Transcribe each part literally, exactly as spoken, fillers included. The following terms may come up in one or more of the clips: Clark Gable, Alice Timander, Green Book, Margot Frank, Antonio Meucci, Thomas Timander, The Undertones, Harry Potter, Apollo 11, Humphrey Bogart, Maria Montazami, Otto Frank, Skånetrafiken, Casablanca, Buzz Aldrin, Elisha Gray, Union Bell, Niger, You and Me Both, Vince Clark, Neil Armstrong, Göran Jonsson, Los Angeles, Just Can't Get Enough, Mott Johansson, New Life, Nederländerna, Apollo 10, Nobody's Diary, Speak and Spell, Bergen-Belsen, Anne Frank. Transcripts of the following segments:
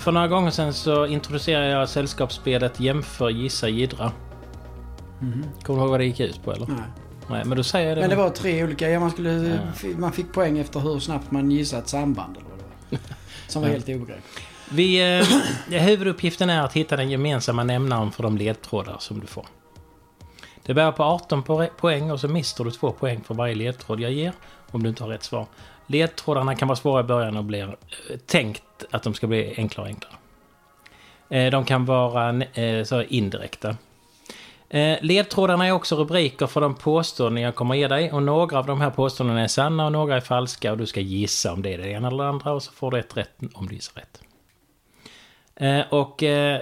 För några gånger sen så introducerade jag sällskapsspelet Jämför, gissa, gidra. Mm. Kommer du ihåg vad det gick ut på eller? Nej. Nej, men, då säger jag det. Men det var tre olika, ja, man, skulle, ja. man fick poäng efter hur snabbt man gissade ett samband eller vad det var. Som var helt ogrepp. Vi, eh, huvuduppgiften är att hitta den gemensamma nämnaren för de ledtrådar som du får. Det börjar på arton poäng och så mister du två poäng för varje ledtråd jag ger om du inte har rätt svar. Ledtrådarna kan vara svåra i början och blir eh, tänkt att de ska bli enklare och enklare. Eh, de kan vara eh, så indirekta. Eh, ledtrådarna är också rubriker för de påståenden jag kommer ge dig, och några av de här påståendena är sanna och några är falska, och du ska gissa om det är det ena eller det andra, och så får du ett rätt om du gissar rätt. Eh, och eh,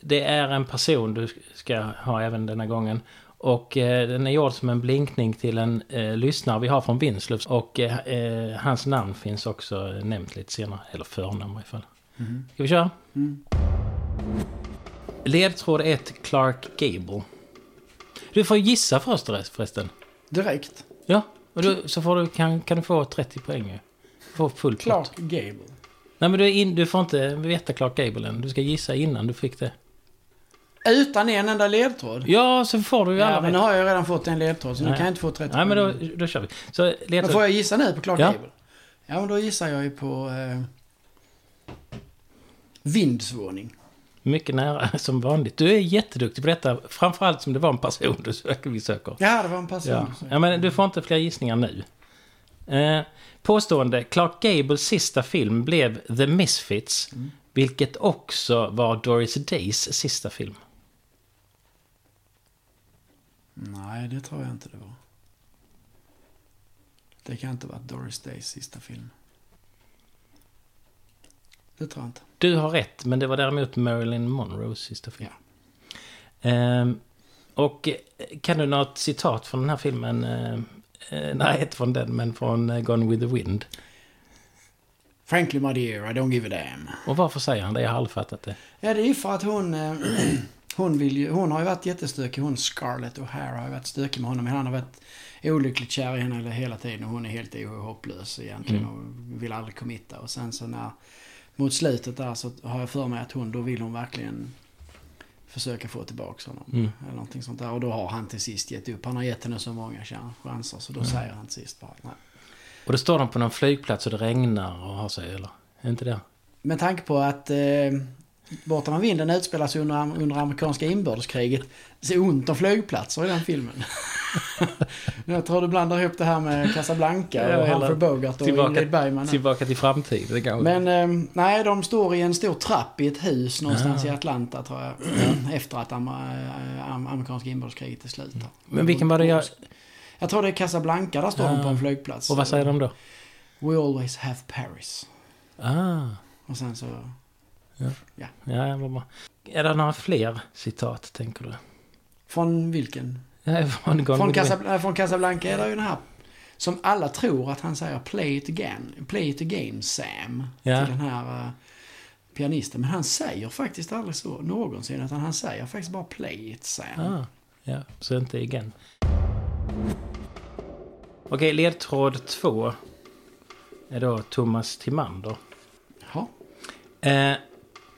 det är en person du ska ha även denna gången, och eh, den är gjord som en blinkning till en eh, lyssnare vi har från Vinslöv, och eh, hans namn finns också nämnt lite senare, eller förnamn i alla fall. Mm. Ska vi köra? Mm. Ledtråd ett, Clark Gable. Du får gissa först förresten. Direkt? Ja, och då, så får du, kan, kan du få trettio poäng. Få fullt Clark plott. Gable. Nej, men du, in, du får inte veta Clark Gable än. Du ska gissa innan du fick det. Utan en enda ledtråd? Ja, så får du ju alla. Ja, men nu har jag redan fått en ledtråd, så nu kan jag inte få trettio. Nej, men då, då kör vi. Så ledtråd... Men får jag gissa nu på Clark ja. Gable? Ja, men då gissar jag ju på eh, vindsvåning. Mycket nära som vanligt. Du är jätteduktig på detta, framförallt som det var en person du söker, vi söker. Ja, det var en person. Ja. Ja, men du får inte fler gissningar nu. Eh, påstående, Clark Gables sista film blev The Misfits, mm. vilket också var Doris Days sista film. Nej, det tror jag inte det var. Det kan inte vara Doris Days sista film. Det tror jag inte. Du har rätt, men det var däremot Marilyn Monroes sista film. Ja. Ehm, och kan du något citat från den här filmen? Ehm, nej, inte från den, men från Gone with the Wind. Frankly, my dear, I don't give a damn. Och varför säger han det? Jag har aldrig fattat det. Ja, det är för att hon... hon, vill ju, hon har ju varit jättestökig. Hon, Scarlett O'Hara, har ju varit stökig med honom. Han har varit olyckligt kär i henne hela tiden. Och hon är helt ohopplös egentligen. Mm. Och vill aldrig committa. Och sen så när... Mot slutet där så har jag för mig att hon, då vill hon verkligen försöka få tillbaka honom. Mm. Eller någonting sånt där. Och då har han till sist gett upp. Han har gett henne så många chanser, så då mm. säger han till sist bara nej. Och då står de på någon flygplats och det regnar och har sig eller? Är inte det? Med tanke på att eh, Bortom av vinden utspelas under, under amerikanska inbördeskriget, så ont om flygplatser i den filmen. Jag tror du blandar ihop det här med Casablanca och Humphrey Bogart och Ingrid Bergman. Tillbaka till framtiden. Men eh, nej, de står i en stor trapp i ett hus någonstans ah. i Atlanta, tror jag. Efter att am- am- amerikanska inbördeskriget är slut. Mm. Men vilken var det jag... Jag tror det är Casablanca, där står ah. de på en flygplats. Och vad säger de då? We always have Paris. Ah. Och sen så... Ja. Ja. Ja, vad bra. Är det några fler citat, tänker du? Från vilken? Ja, från från, Casablanca, från Casablanca är det ju den här som alla tror att han säger play it again, play it again Sam, ja. Till den här uh, pianisten. Men han säger faktiskt aldrig så någonsin, utan han säger faktiskt bara play it Sam. Ah, ja, så inte igen. Okej, okay, ledtråd två är då Thomas Timander. Ja. Eh,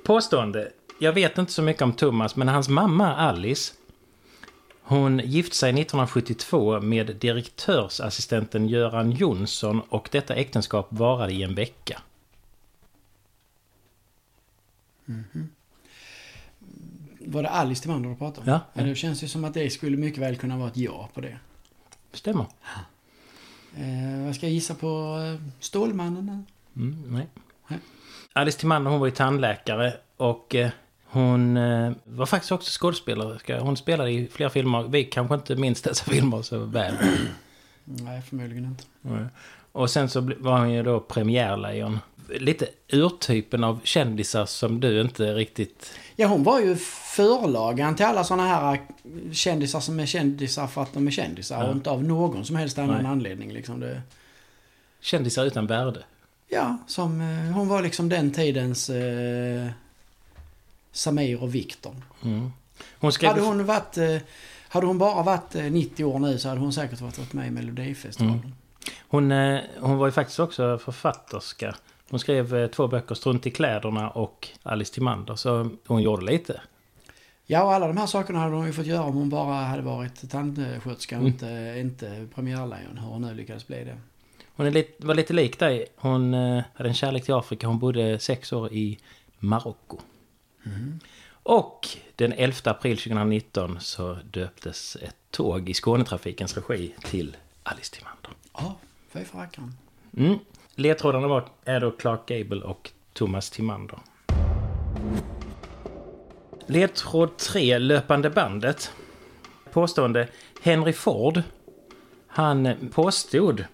påstående. Jag vet inte så mycket om Thomas, men hans mamma Alice, hon gift sig nitton sjuttiotvå med direktörsassistenten Göran Jonsson, och detta äktenskap varade i en vecka. Mm-hmm. Var det Alice Timander du pratade om? Ja. Ja, det känns ju som att det skulle mycket väl kunna vara ett ja på det. Stämmer. Eh, vad ska jag gissa på? Stålmannen? Mm, nej. nej. Alice Timander, hon var ju tandläkare, och hon var faktiskt också skådespelare. Hon spelade i flera filmer. Vi kanske inte minns dessa filmer så väl. Nej, förmodligen inte. Och sen så var hon ju då premiärlejon. Lite urtypen av kändisar som du inte riktigt... Ja, hon var ju förlagan till alla såna här kändisar som är kändisar för att de är kändisar. Ja. Och inte av någon som helst annan Nej. anledning. Liksom det... Kändisar utan värde. Ja, som, hon var liksom den tidens eh, Samir och Victor. Mm. Hon skrev... hade, hon varit, eh, hade hon bara varit nittio år nu, så hade hon säkert varit med i Melodifestivalen. Mm. Hon, eh, hon var ju faktiskt också författerska. Hon skrev två böcker, Strunt i kläderna och Alice Timander, så hon gjorde lite. Ja, och alla de här sakerna hade hon ju fått göra om hon bara hade varit tandsköterska och mm. inte, inte premiärlejon. Hur hon nu lyckades bli det. Hon är lite, var lite lik dig. Hon hade en kärlek till Afrika. Hon bodde sex år i Marocko. Mm. Och den elfte april tjugonitton så döptes ett tåg i Skånetrafikens regi till Alice Timander. Ja, för frackan. Mm. Ledtrådarna var, är då Clark Gable och Thomas Timander. Ledtråd tre, löpande bandet. Påstående, Henry Ford, han påstod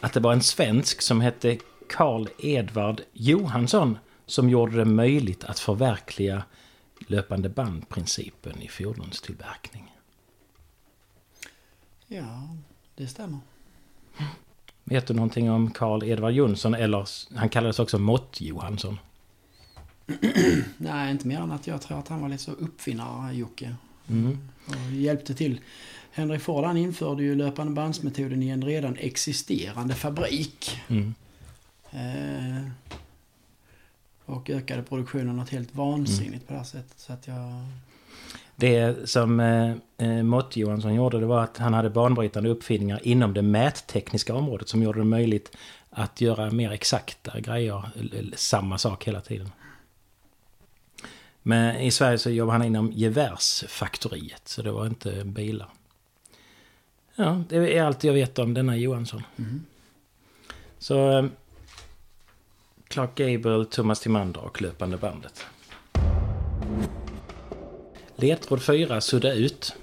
att det var en svensk som hette Carl Edvard Johansson som gjorde det möjligt att förverkliga löpande bandprincipen i fordonstillverkning. Ja, det stämmer. Vet du någonting om Carl Edvard Johansson, eller han kallades också Mott Johansson? Nej, inte mer än att jag tror att han var lite så uppfinnare, Jocke. Mm. Och hjälpte till. Henry Ford, han införde ju löpande bandsmetoden i en redan existerande fabrik. Mm. Eh, och ökade produktionen något helt vansinnigt mm. på det här sättet. Så att jag... Det som eh, Mott Johansson gjorde, det var att han hade banbrytande uppfinningar inom det mättekniska området som gjorde det möjligt att göra mer exakta grejer, samma sak hela tiden. Men i Sverige så jobbade han inom gevärsfaktoriet, så det var inte bilar. Ja, det är allt jag vet om denna Johansson. Mm. Så eh, Clark Gable, Thomas Timander och löpande bandet. Ledtråd fyra, sudda ut.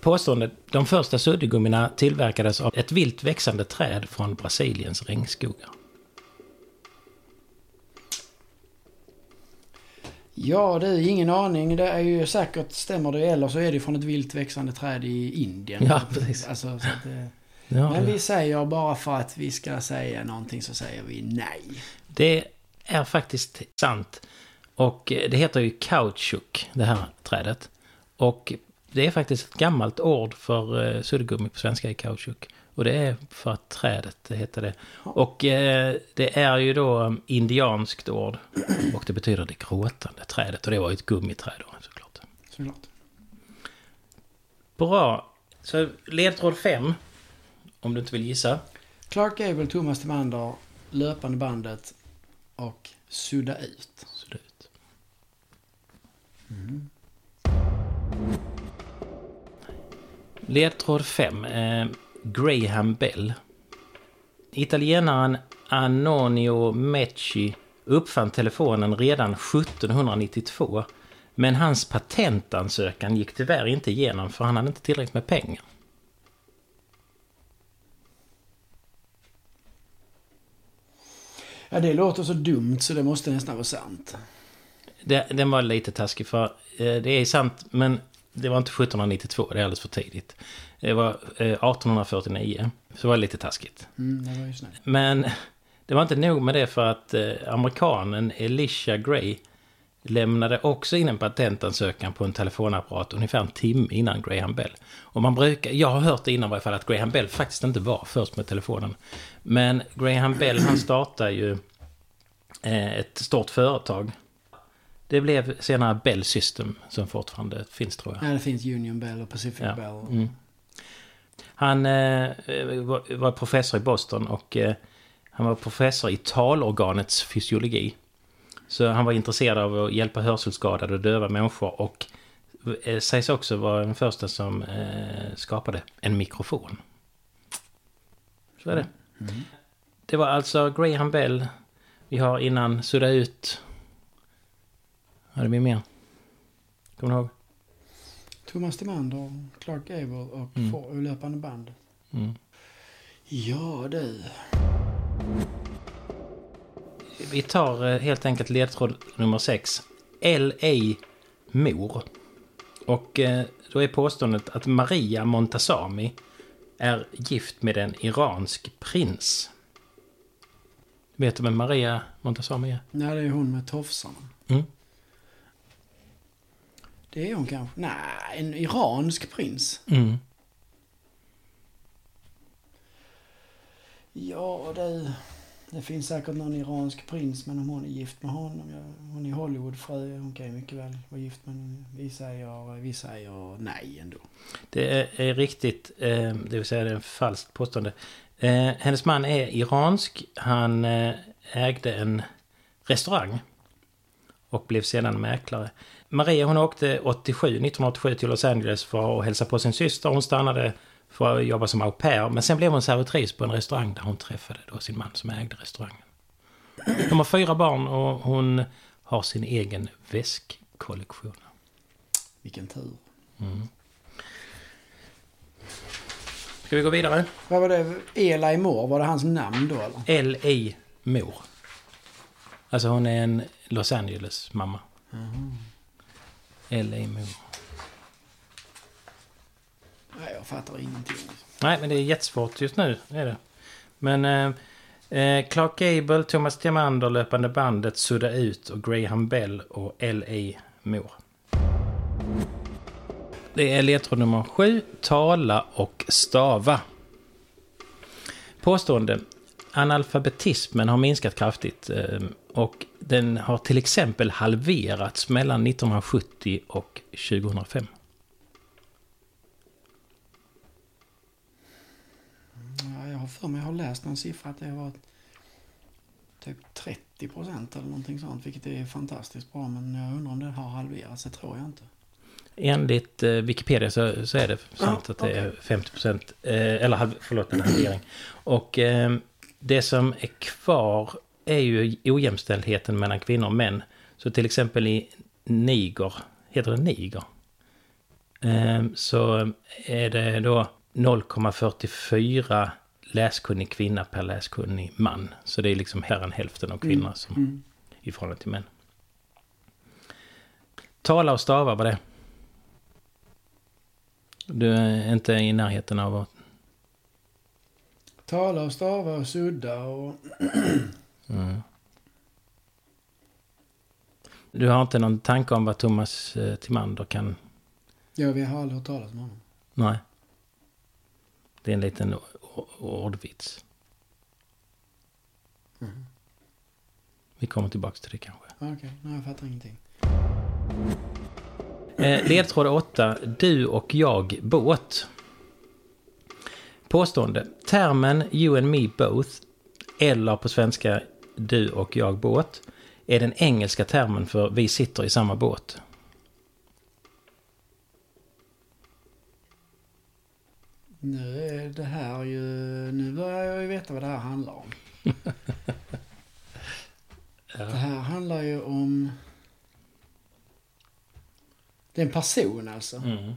Påstående, de första suddgummina tillverkades av ett vilt växande träd från Brasiliens regnskogar. Ja, det är ingen aning. Det är ju säkert, stämmer det, eller så är det från ett vilt växande träd i Indien. Ja, precis. Alltså, så att det... ja, men vi säger, bara för att vi ska säga någonting så säger vi nej. Det är faktiskt sant. Och det heter ju caoutchouc, det här trädet. Och det är faktiskt ett gammalt ord för suddgummi på svenska i caoutchouc. Och det är för att trädet, det heter det. Och det är ju då indianskt ord. Och det betyder det gråtande trädet. Och det var ju ett gummiträd då, såklart. Såklart. Bra. Så ledtråd fem, om du inte vill gissa. Clark Gable, Thomas Timander, löpande bandet och sudda ut. Sudda ut. Mm. Ledtråd fem, eh, Graham Bell. Italienaren Antonio Meucci uppfann telefonen redan sjuttonhundranittiotvå, men hans patentansökan gick tyvärr inte igenom för han hade inte tillräckligt med pengar. Ja, det låter så dumt så det måste nästan vara sant. Det, den var lite taskig för eh, det är sant, men det var inte sjuttonhundranittiotvå, det är alldeles för tidigt. Det var eh, artonhundrafyrtionio, så var det lite taskigt. Mm, det var ju snällt. Men det var inte nog med det, för att eh, amerikanen Elisha Gray lämnade också in en patentansökan på en telefonapparat ungefär en timme innan Graham Bell. Och man brukar, jag har hört det innan i varje fall, att Graham Bell faktiskt inte var först med telefonen. Men Graham Bell, han startade ju eh, ett stort företag. Det blev senare Bell System som fortfarande finns, tror jag. Ja, det finns Union Bell och Pacific ja. Bell. Och... Mm. Han eh, var, var professor i Boston och eh, han var professor i talorganets fysiologi. Så han var intresserad av att hjälpa hörselskadade och döva människor och eh, sägs också vara den första som eh, skapade en mikrofon. Så är det. Mm. Det var alltså Graham Bell. Vi har innan sudda ut... Ja, det blir mer. Kommer du ihåg? Thomas Timander, Clark Gable och mm. för- löpande band. Mm. Ja, det. Vi tar helt enkelt ledtråd nummer sex. L A. Mor. Och då är påståendet att Maria Montazami är gift med en iransk prins. Vet du vem Maria Montazami är? Nej, det är hon med tofsarna. Mm. Det är hon kanske. Nej, en iransk prins. Mm. Ja, det... Det finns säkert någon iransk prins, men om hon är gift med honom, jag, hon är Hollywoodfrö, hon kan ju mycket väl vara gift, men vi säger, vi säger nej ändå. Det är, är riktigt, eh, det vill säga det är en falskt påstående. Eh, hennes man är iransk, han eh, ägde en restaurang och blev sedan mäklare. Maria, hon åkte åttiosju, nittonhundraåttiosju till Los Angeles för att hälsa på sin syster. Hon stannade för att jobba som au pair. Men sen blev hon servitris på en restaurang där hon träffade då sin man som ägde restaurangen. De har fyra barn och hon har sin egen väskkollektion. Vilken tur. Mm. Ska vi gå vidare? Vad var det? Eli Moore, var det hans namn då? Eller? Eli Moore. Alltså hon är en Los Angeles mamma. Mm. Eli Moore. Nej, jag fattar ingenting. Nej, men det är jättesvårt just nu, är det. Men eh, Clark Gable, Thomas Timander, löpande bandet, Sudda ut och Graham Bell och Eli Moore. Det är ledtråd nummer sju, tala och stava. Påstående: analfabetismen har minskat kraftigt och den har till exempel halverats mellan nittonhundrasjuttio och tjugohundrafem. Jag har för mig, jag har läst någon siffra att det har varit typ trettio procent eller någonting sånt, vilket är fantastiskt bra, men jag undrar om det har halverats, det tror jag inte. Enligt Wikipedia så, så är det sant ah, att det okay. är femtio procent eh, eller halv, förlåt, en halvering. Och eh, det som är kvar är ju ojämställdheten mellan kvinnor och män. Så till exempel i Niger, heter det Niger, eh, så är det då noll komma fyrtiofyra läskunnig kvinna per läskunnig man. Så det är liksom här en hälften av kvinnor mm. som mm. i förhållande till män. Tala och stava var det. Du är inte i närheten av att... Tala och stava och sudda och... mm. Du har inte någon tanke om vad Thomas eh, Timander kan... Ja, vi har aldrig hört talas om honom. Nej. Det är en liten o- ordvits. Mm. Vi kommer tillbaka till det kanske. Okej, okay. Nej, jag fattar ingenting. Eh, ledtråd åtta. Du och jag båt. Påstående. Termen You and Me Both, eller på svenska du och jag båt, är den engelska termen för vi sitter i samma båt. Nu är det här ju... Nu börjar jag ju veta vad det här handlar om. Det här handlar ju om... Det är en person alltså. Mm.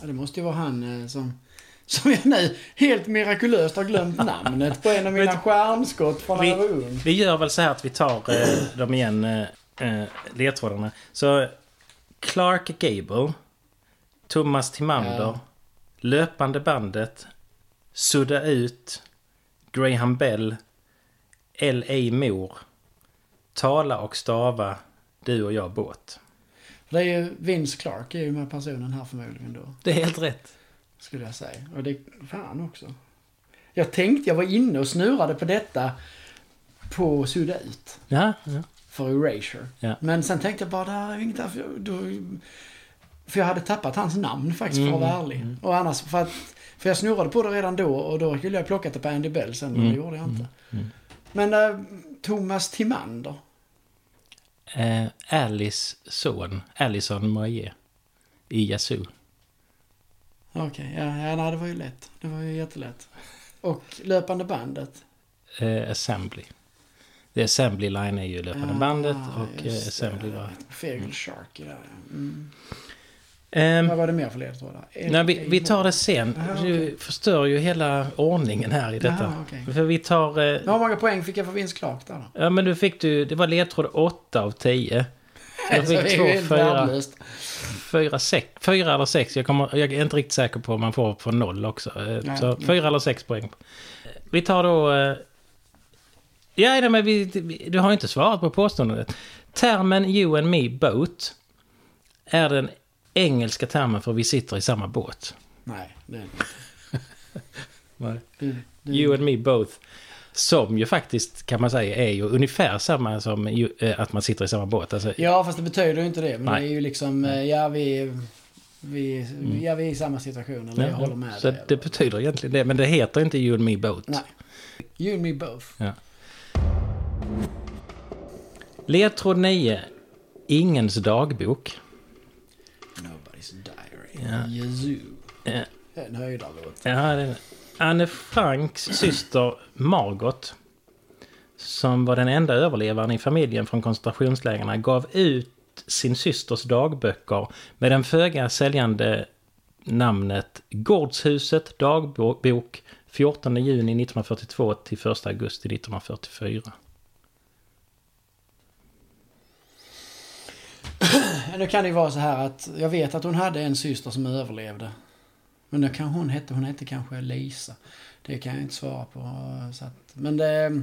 Ja, det måste ju vara han som... Som jag nu helt mirakulöst har glömt namnet på en av mina skärmskott från vi, ung. Vi gör väl så här att vi tar eh, dem igen, eh, ledtrådarna. Så Clark Gable, Thomas Timander, ja. Löpande bandet, Sudda ut, Graham Bell, Eli Moore, tala och stava, du och jag båt. Det är ju Vince Clark är ju med personen här förmodligen då. Det är helt rätt. Skulle jag säga. Och det fan också. Jag tänkte, jag var inne och snurrade på detta på Sudda ut. Ja, ja. För Erasure. Ja. Men sen tänkte jag bara, det här är inget där. För jag, då, för jag hade tappat hans namn faktiskt, mm. för att vara ärlig. Mm. Och annars, för, att, för jag snurrade på det redan då. Och då skulle jag plockat det på Andy Bell sen, men mm. det gjorde jag inte. Mm. Mm. Men äh, Thomas Timander. Eh, Alice son. Alison Moyer. I Yazoo. Okej, okay, ja, ja, nej, det var ju lätt. Det var ju jättelätt. Och löpande bandet? Eh, assembly. The Assembly Line är ju löpande ah, bandet och eh, Assembly var... Feargal Sharkey, ja. Mm. Um, Vad var det mer för ledtrådar? Nej, vi, vi tar det sen. Ah, okay. Du förstör ju hela ordningen här i detta. Ah, okay. För vi tar... Eh, Hur många poäng fick jag för Vince Clark där då? Ja, men du fick du... Det var ledtråd åtta av tio. Jag fick två, fyra, fyra, sex, fyra eller sex. Jag, kommer, jag är inte riktigt säker på om man får på noll också. Nej, så nej. Fyra eller sex poäng. Vi tar då... Ja, nej, men vi, du har inte svarat på påståendet. Termen You and Me Both är den engelska termer för vi sitter i samma båt. Nej, det är inte. du, du... You and me both. Som ju faktiskt kan man säga är ju ungefär samma som ju, att man sitter i samma båt. Alltså, ja, fast det betyder ju inte det. Men nej. Det är ju liksom, ja vi, vi, mm. ja, vi är i samma situation. Eller ja, jag håller med så det. Det betyder egentligen det, men det heter inte You and me both. Nej, You and me both. Ja. Ledtråd nio. Ingens dagbok. Nobody's diary. Ja. Yazoo. Ja. En höjdarlåt. Ja, det är det. Anne Franks syster Margot, som var den enda överlevaren i familjen från koncentrationslägerna, gav ut sin systers dagböcker med den föga säljande namnet Gårdshuset dagbok fjortonde juni nittonhundrafyrtiotvå till första augusti nittonhundrafyrtiofyra. Nu kan det ju vara så här att jag vet att hon hade en syster som överlevde. Men då kan hon hette hon hette kanske Lisa. Det kan jag inte svara på så att, men det,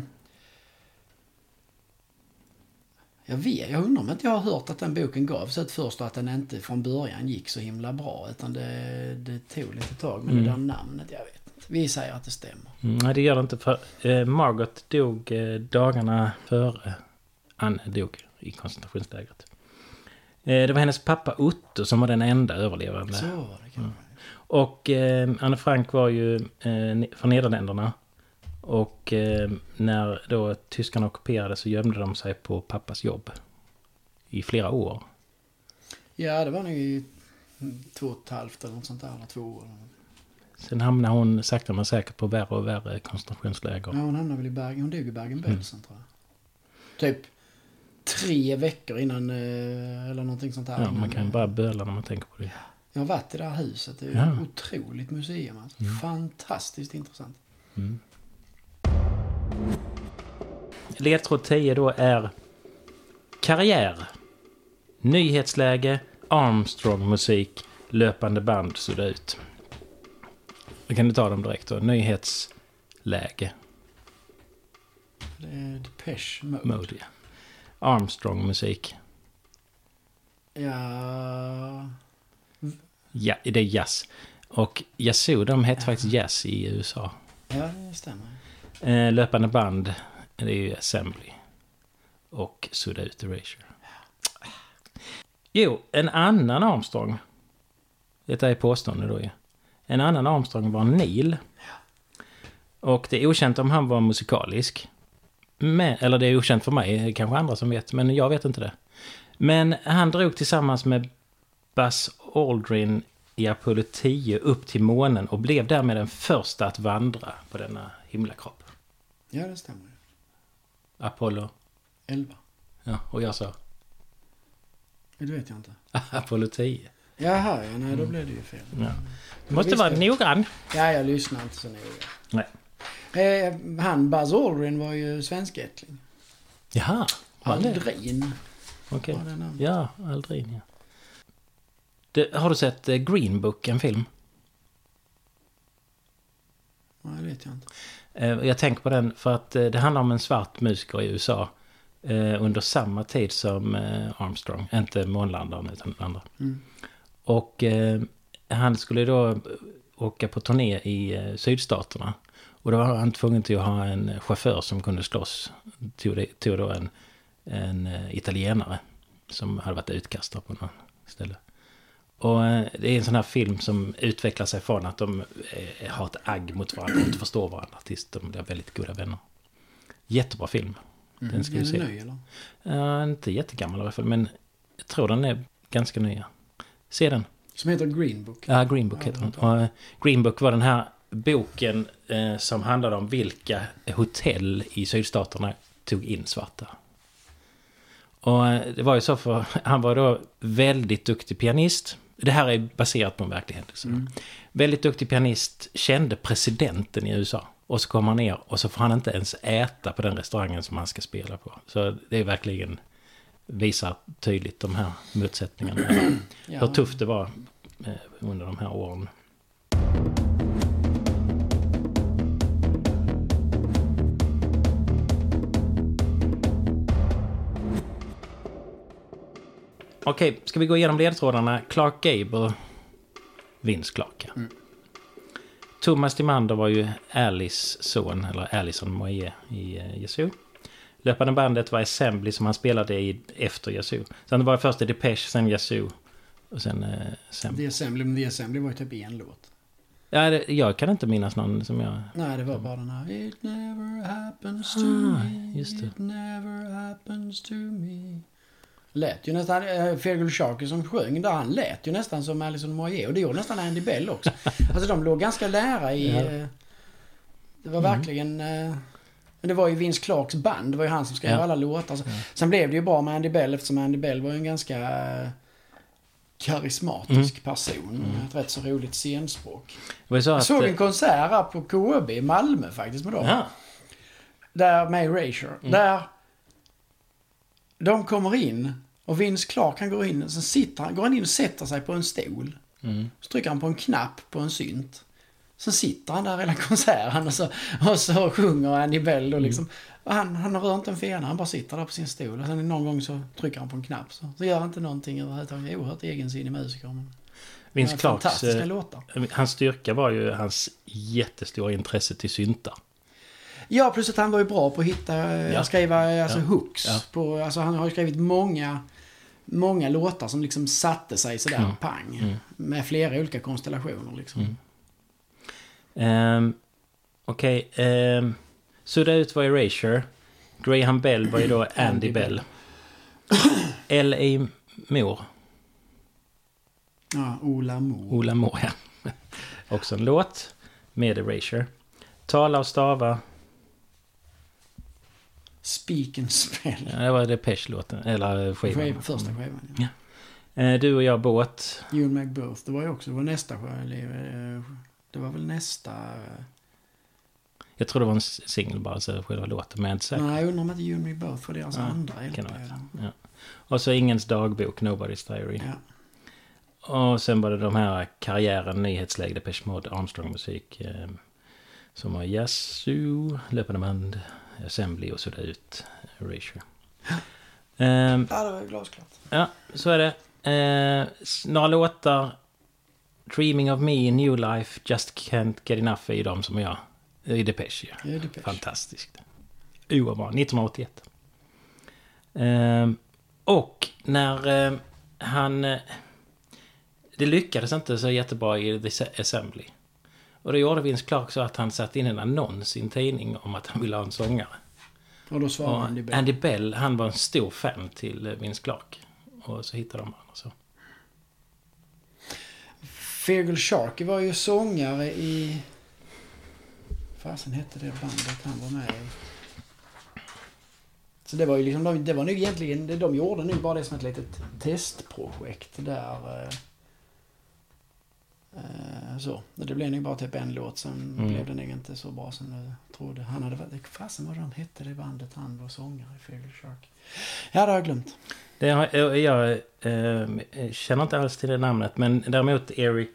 jag vet jag undrar om inte jag har hört att den boken gavs ut först och att den inte från början gick så himla bra utan det, det tog lite tag med mm. det där namnet jag vet. Inte. Vi säger att det stämmer. Mm, nej det gör det inte för eh, Margot dog eh, dagarna före Anne dog i koncentrationslägret. Eh, det var hennes pappa Otto som var den enda överlevande. Så var det kan. Mm. Och eh, Anne Frank var ju eh, från Nederländerna och eh, när då tyskarna ockuperade så gömde de sig på pappas jobb i flera år. Ja, det var nog i två och ett halvt eller något sånt där, eller två år. Sen hamnade hon sakta men säkert på värre och värre koncentrationsläger. Ja, hon hamnade väl i Bergen, hon dog i Bergen-Belsen mm. tror jag. Typ tre veckor innan eller någonting sånt där. Ja, man kan ju bara böla när man tänker på det. Jag har varit i det här huset. Det är ja. Ett otroligt museum. Alltså. Mm. Fantastiskt intressant. Mm. Ledtråd tio då är karriär, nyhetsläge, Armstrong-musik, löpande band sudda ut. Då kan du ta dem direkt då. Nyhetsläge. Det är Depeche Mode. Mode ja. Armstrong-musik. Ja... Ja, det är jazz. Och Yazoo, de heter ja. Faktiskt jazz i U S A. Ja, det stämmer. Eh, löpande band, det är ju Assembly. Och sudda ut Erasure. Ja. Jo, en annan Armstrong. Detta är påstående då ju. En annan Armstrong var Neil. Ja. Och det är okänt om han var musikalisk. Men, eller det är okänt för mig, kanske andra som vet. Men jag vet inte det. Men han drog tillsammans med Buzz Aldrin i Apollo tio upp till månen och blev därmed den första att vandra på denna himlakropp. Ja, det stämmer. Apollo? elva. Ja, och jag sa? Det vet jag inte. Apollo tio. Jaha, ja, nej, då blev det ju fel. Ja. Du måste vara noggrann. Ja, jag lyssnar inte så noga. Nej. Eh, han, Buzz Aldrin, var ju svenskättling. Jaha. Aldrin. Okej, okay. Ja, Aldrin, ja. Det, har du sett Green Book, en film? Nej, det vet jag inte. Jag tänker på den för att det handlar om en svart musiker i U S A under samma tid som Armstrong. Inte månlandaren utan andra. Mm. Och han skulle då åka på turné i sydstaterna. Och då var han tvungen till att ha en chaufför som kunde slåss. Tog, tog då en, en italienare som hade varit utkastad på något ställe. Och det är en sån här film som utvecklar sig från att de har ett agg mot varandra och inte förstår varandra tills de blir väldigt goda vänner. Jättebra film. Mm. Den ska vi se. Ny, eller? Uh, inte jättegammal i alla fall, men jag tror den är ganska ny. Se den. Som heter Green Book. Ja, uh, Green Book heter den. Och Green Book var den här boken uh, som handlade om vilka hotell i sydstaterna tog in svarta. Och det var ju så för han var då väldigt duktig pianist. Det här är baserat på en verklig händelse. Mm. Väldigt duktig pianist, kände presidenten i U S A. Och så kommer han ner och så får han inte ens äta på den restaurangen som han ska spela på. Så det är verkligen visar tydligt de här motsättningarna. Ja. Hur tufft det var under de här åren. Okej, okay, ska vi gå igenom ledtrådarna? Clark Gable, Vince Clark. Mm. Thomas Timander var ju Alice son, eller Alison Moye i Jesu. Löpande bandet var Assembly som han spelade i efter Jesu. Sen det var först Depeche, sen Jesu och sen Assembly. The Assembly, men The Assembly var ju typ en låt. Ja, det, jag kan inte minnas någon som jag... Nej, det var bara den här... It never happens to ah, me, just det. It never happens to me. Lät ju nästan... Äh, Feargal Sharkey som sjöng där, han lät ju nästan som Alison Moyet. Och det gjorde nästan Andy Bell också. Alltså de låg ganska nära i... Ja. Eh, det var verkligen... Mm. Eh, men det var ju Vince Clarks band. Det var ju han som skrev ja. alla låtar. Alltså, ja. Sen blev det ju bra med Andy Bell eftersom Andy Bell var ju en ganska... Eh, karismatisk mm. person. Mm. Ett rätt så roligt scenspråk. Så jag att... såg en konsert på K B i Malmö faktiskt med dem. Ja. Där med Erasure. Mm. Där de kommer in och Vince Clark han går in och sen sitter han, går han in och sätter sig på en stol. Mm. Så trycker han på en knapp på en synt. Så sitter han där hela konserten och så, och så sjunger Andy Bell och liksom. Mm. Han, han har rört en fena, han bara sitter där på sin stol och sen någon gång så trycker han på en knapp så, så gör han inte någonting överhuvudtaget. Jag har oerhört egensinnig musiker. Vince Clarks, hans styrka var ju hans jättestora intresse till syntar. Ja, plus att han var ju bra på att hitta, ja. skriva alltså, ja. hooks. Ja. På, alltså, han har skrivit många... många låtar som liksom satte sig sådär mm. pang. Mm. Med flera olika konstellationer liksom. Mm. Um, Okej okay, um, sudda ut var Erasure. Graham Bell var ju då Andy, Andy Bell. L A Moore. Ja, Ola Moore Ola Moore, ja. Också en låt med Erasure. Tala och stava. Speak and spell. Ja, det var Depeche-låten. Eller skivan. Första skivan, ja. Ja. Du och jag båt. You and Me Both. Det var ju också, det var nästa skivan. Det var väl nästa... Jag tror det var en singel bara så själva låten, men jag är inte säker. Nej, jag undrar om att You and Me Both för deras ja, andra ja. Och så Ingens dagbok, Nobody's Diary. Ja. Och sen var det de här karriären, nyhetsläge, Depeche Mode, Armstrong-musik eh, som var Yasu, löpande band, Assembly och sådär ut, Erasure. Ja, ehm, ja det var ju glasklart. Ja, så är det. Eh, några låtar... Dreaming of Me, New Life, Just Can't Get Enough är ju de som jag i Depeche, ja. Ja, Depeche. Fantastiskt. Oavbar, nitton åttioett. Ehm, och när eh, han eh, det lyckades inte så jättebra i The Assembly. Och då gjorde Vince Clark så att han satt in en annons i en tidning om att han ville ha en sångare. Och då svarade och Andy Bell. Andy Bell, han var en stor fan till Vince Clark. Och så hittade de honom och så. Feargal Sharkey var ju sångare i... Fasen hette det bandet han var med i. Så det var ju liksom... De, det var nu egentligen... Det de gjorde nu bara det som ett litet testprojekt där... Eh, så. Det blev nu bara typ en låt. Sen mm. blev den inte så bra som jag trodde. Han hade varit... Fasen vad han hette det bandet han var sångare i Feargal Sharkey. Ja, det har jag glömt. Det har, jag, jag äh, känner inte alls till det namnet, men däremot Eric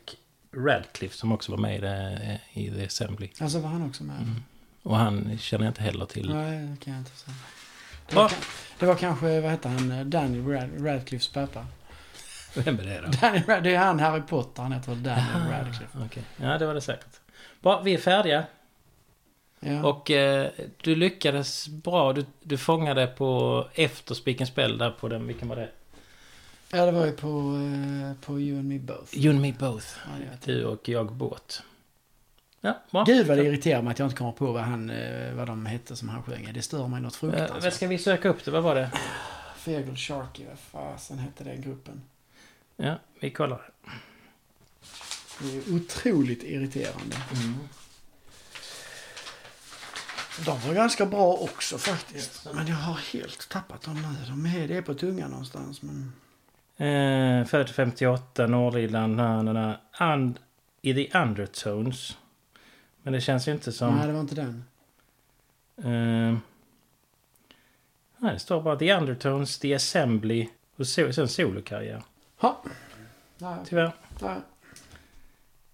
Radcliffe som också var med i, det, i The Assembly. Alltså var han också med? Mm. Och han känner jag inte heller till. Nej, det kan jag inte säga. Det var, oh! det var kanske, vad heter han? Daniel Rad- Radcliffes pappa. Vem är det då? Daniel Rad- det är han, Harry Potter, han heter Daniel ah, Radcliffe. Okay. Ja, det var det säkert. Bra, vi är färdiga. Ja. Och eh, du lyckades bra, du, du fångade på efter Speak and Spell där på den, vilken var det? Ja, det var ju på, eh, på You and Me Both. You and Me Both, ja, du och jag båt. Ja, bra. Gud vad det irriterar mig att jag inte kommer på vad, han, eh, vad de hette som han sjöng. Det stör mig något fruktansvärt. Eh, vad ska vi söka upp det, vad var det? Feargal Sharkey, vad fasen hette den gruppen? Ja, vi kollar. Det är otroligt irriterande. Mm. De var ganska bra också faktiskt. Men jag har helt tappat dem nu. De är, det är på tunga någonstans. Men... Eh, femtioåtta, Nordirland, na, na, na. And, i The Undertones. Men det känns ju inte som... Nej, det var inte den. Eh, nej, det står bara The Undertones, The Assembly och so- sen solokarriär. Ja. Tyvärr. Nej.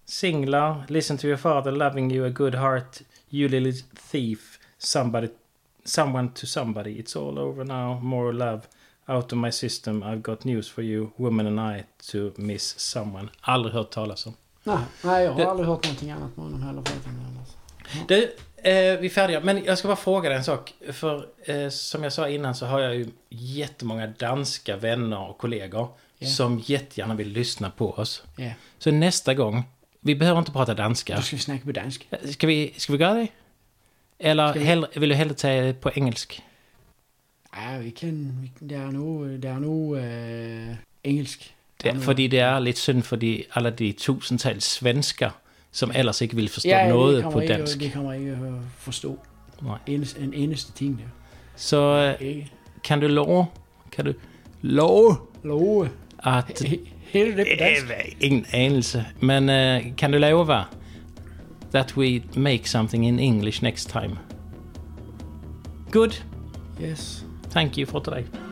Singlar, Listen to Your Father, Loving You, A Good Heart... You Little Thief, somebody, Someone to Somebody, It's All Over Now, More Love, Out of my system, I've got news for you, woman and I to miss someone. Aldrig hört talas om. Nej, nej jag har det, aldrig hört någonting annat med honom heller. Du, eh, vi är färdiga. Men jag ska bara fråga dig en sak. För eh, som jag sa innan så har jag ju jättemånga danska vänner och kollegor yeah. som jättegärna vill lyssna på oss. Yeah. Så nästa gång, vi behöver inte prata danska. Då ska vi snacka på dansk. Ska vi, ska vi göra det? Eller vi... hellre, vill du hellre säga på engelsk? Ja, vi kan, det är nog, det är nog eh, engelsk. Det, det är fordi det är lite synd för de, alla de tusentals svenskar som ellers inte vill förstå ja, något på ikke, dansk. Ja, det kommer inte att förstå. Nej. En, en eneste ting der. Så ikke. Kan du love, kan du love, love. Att helt det på dansk? Ingen anelse, men uh, kan du lova that we make something in English next time? Good? Yes. Thank you for today.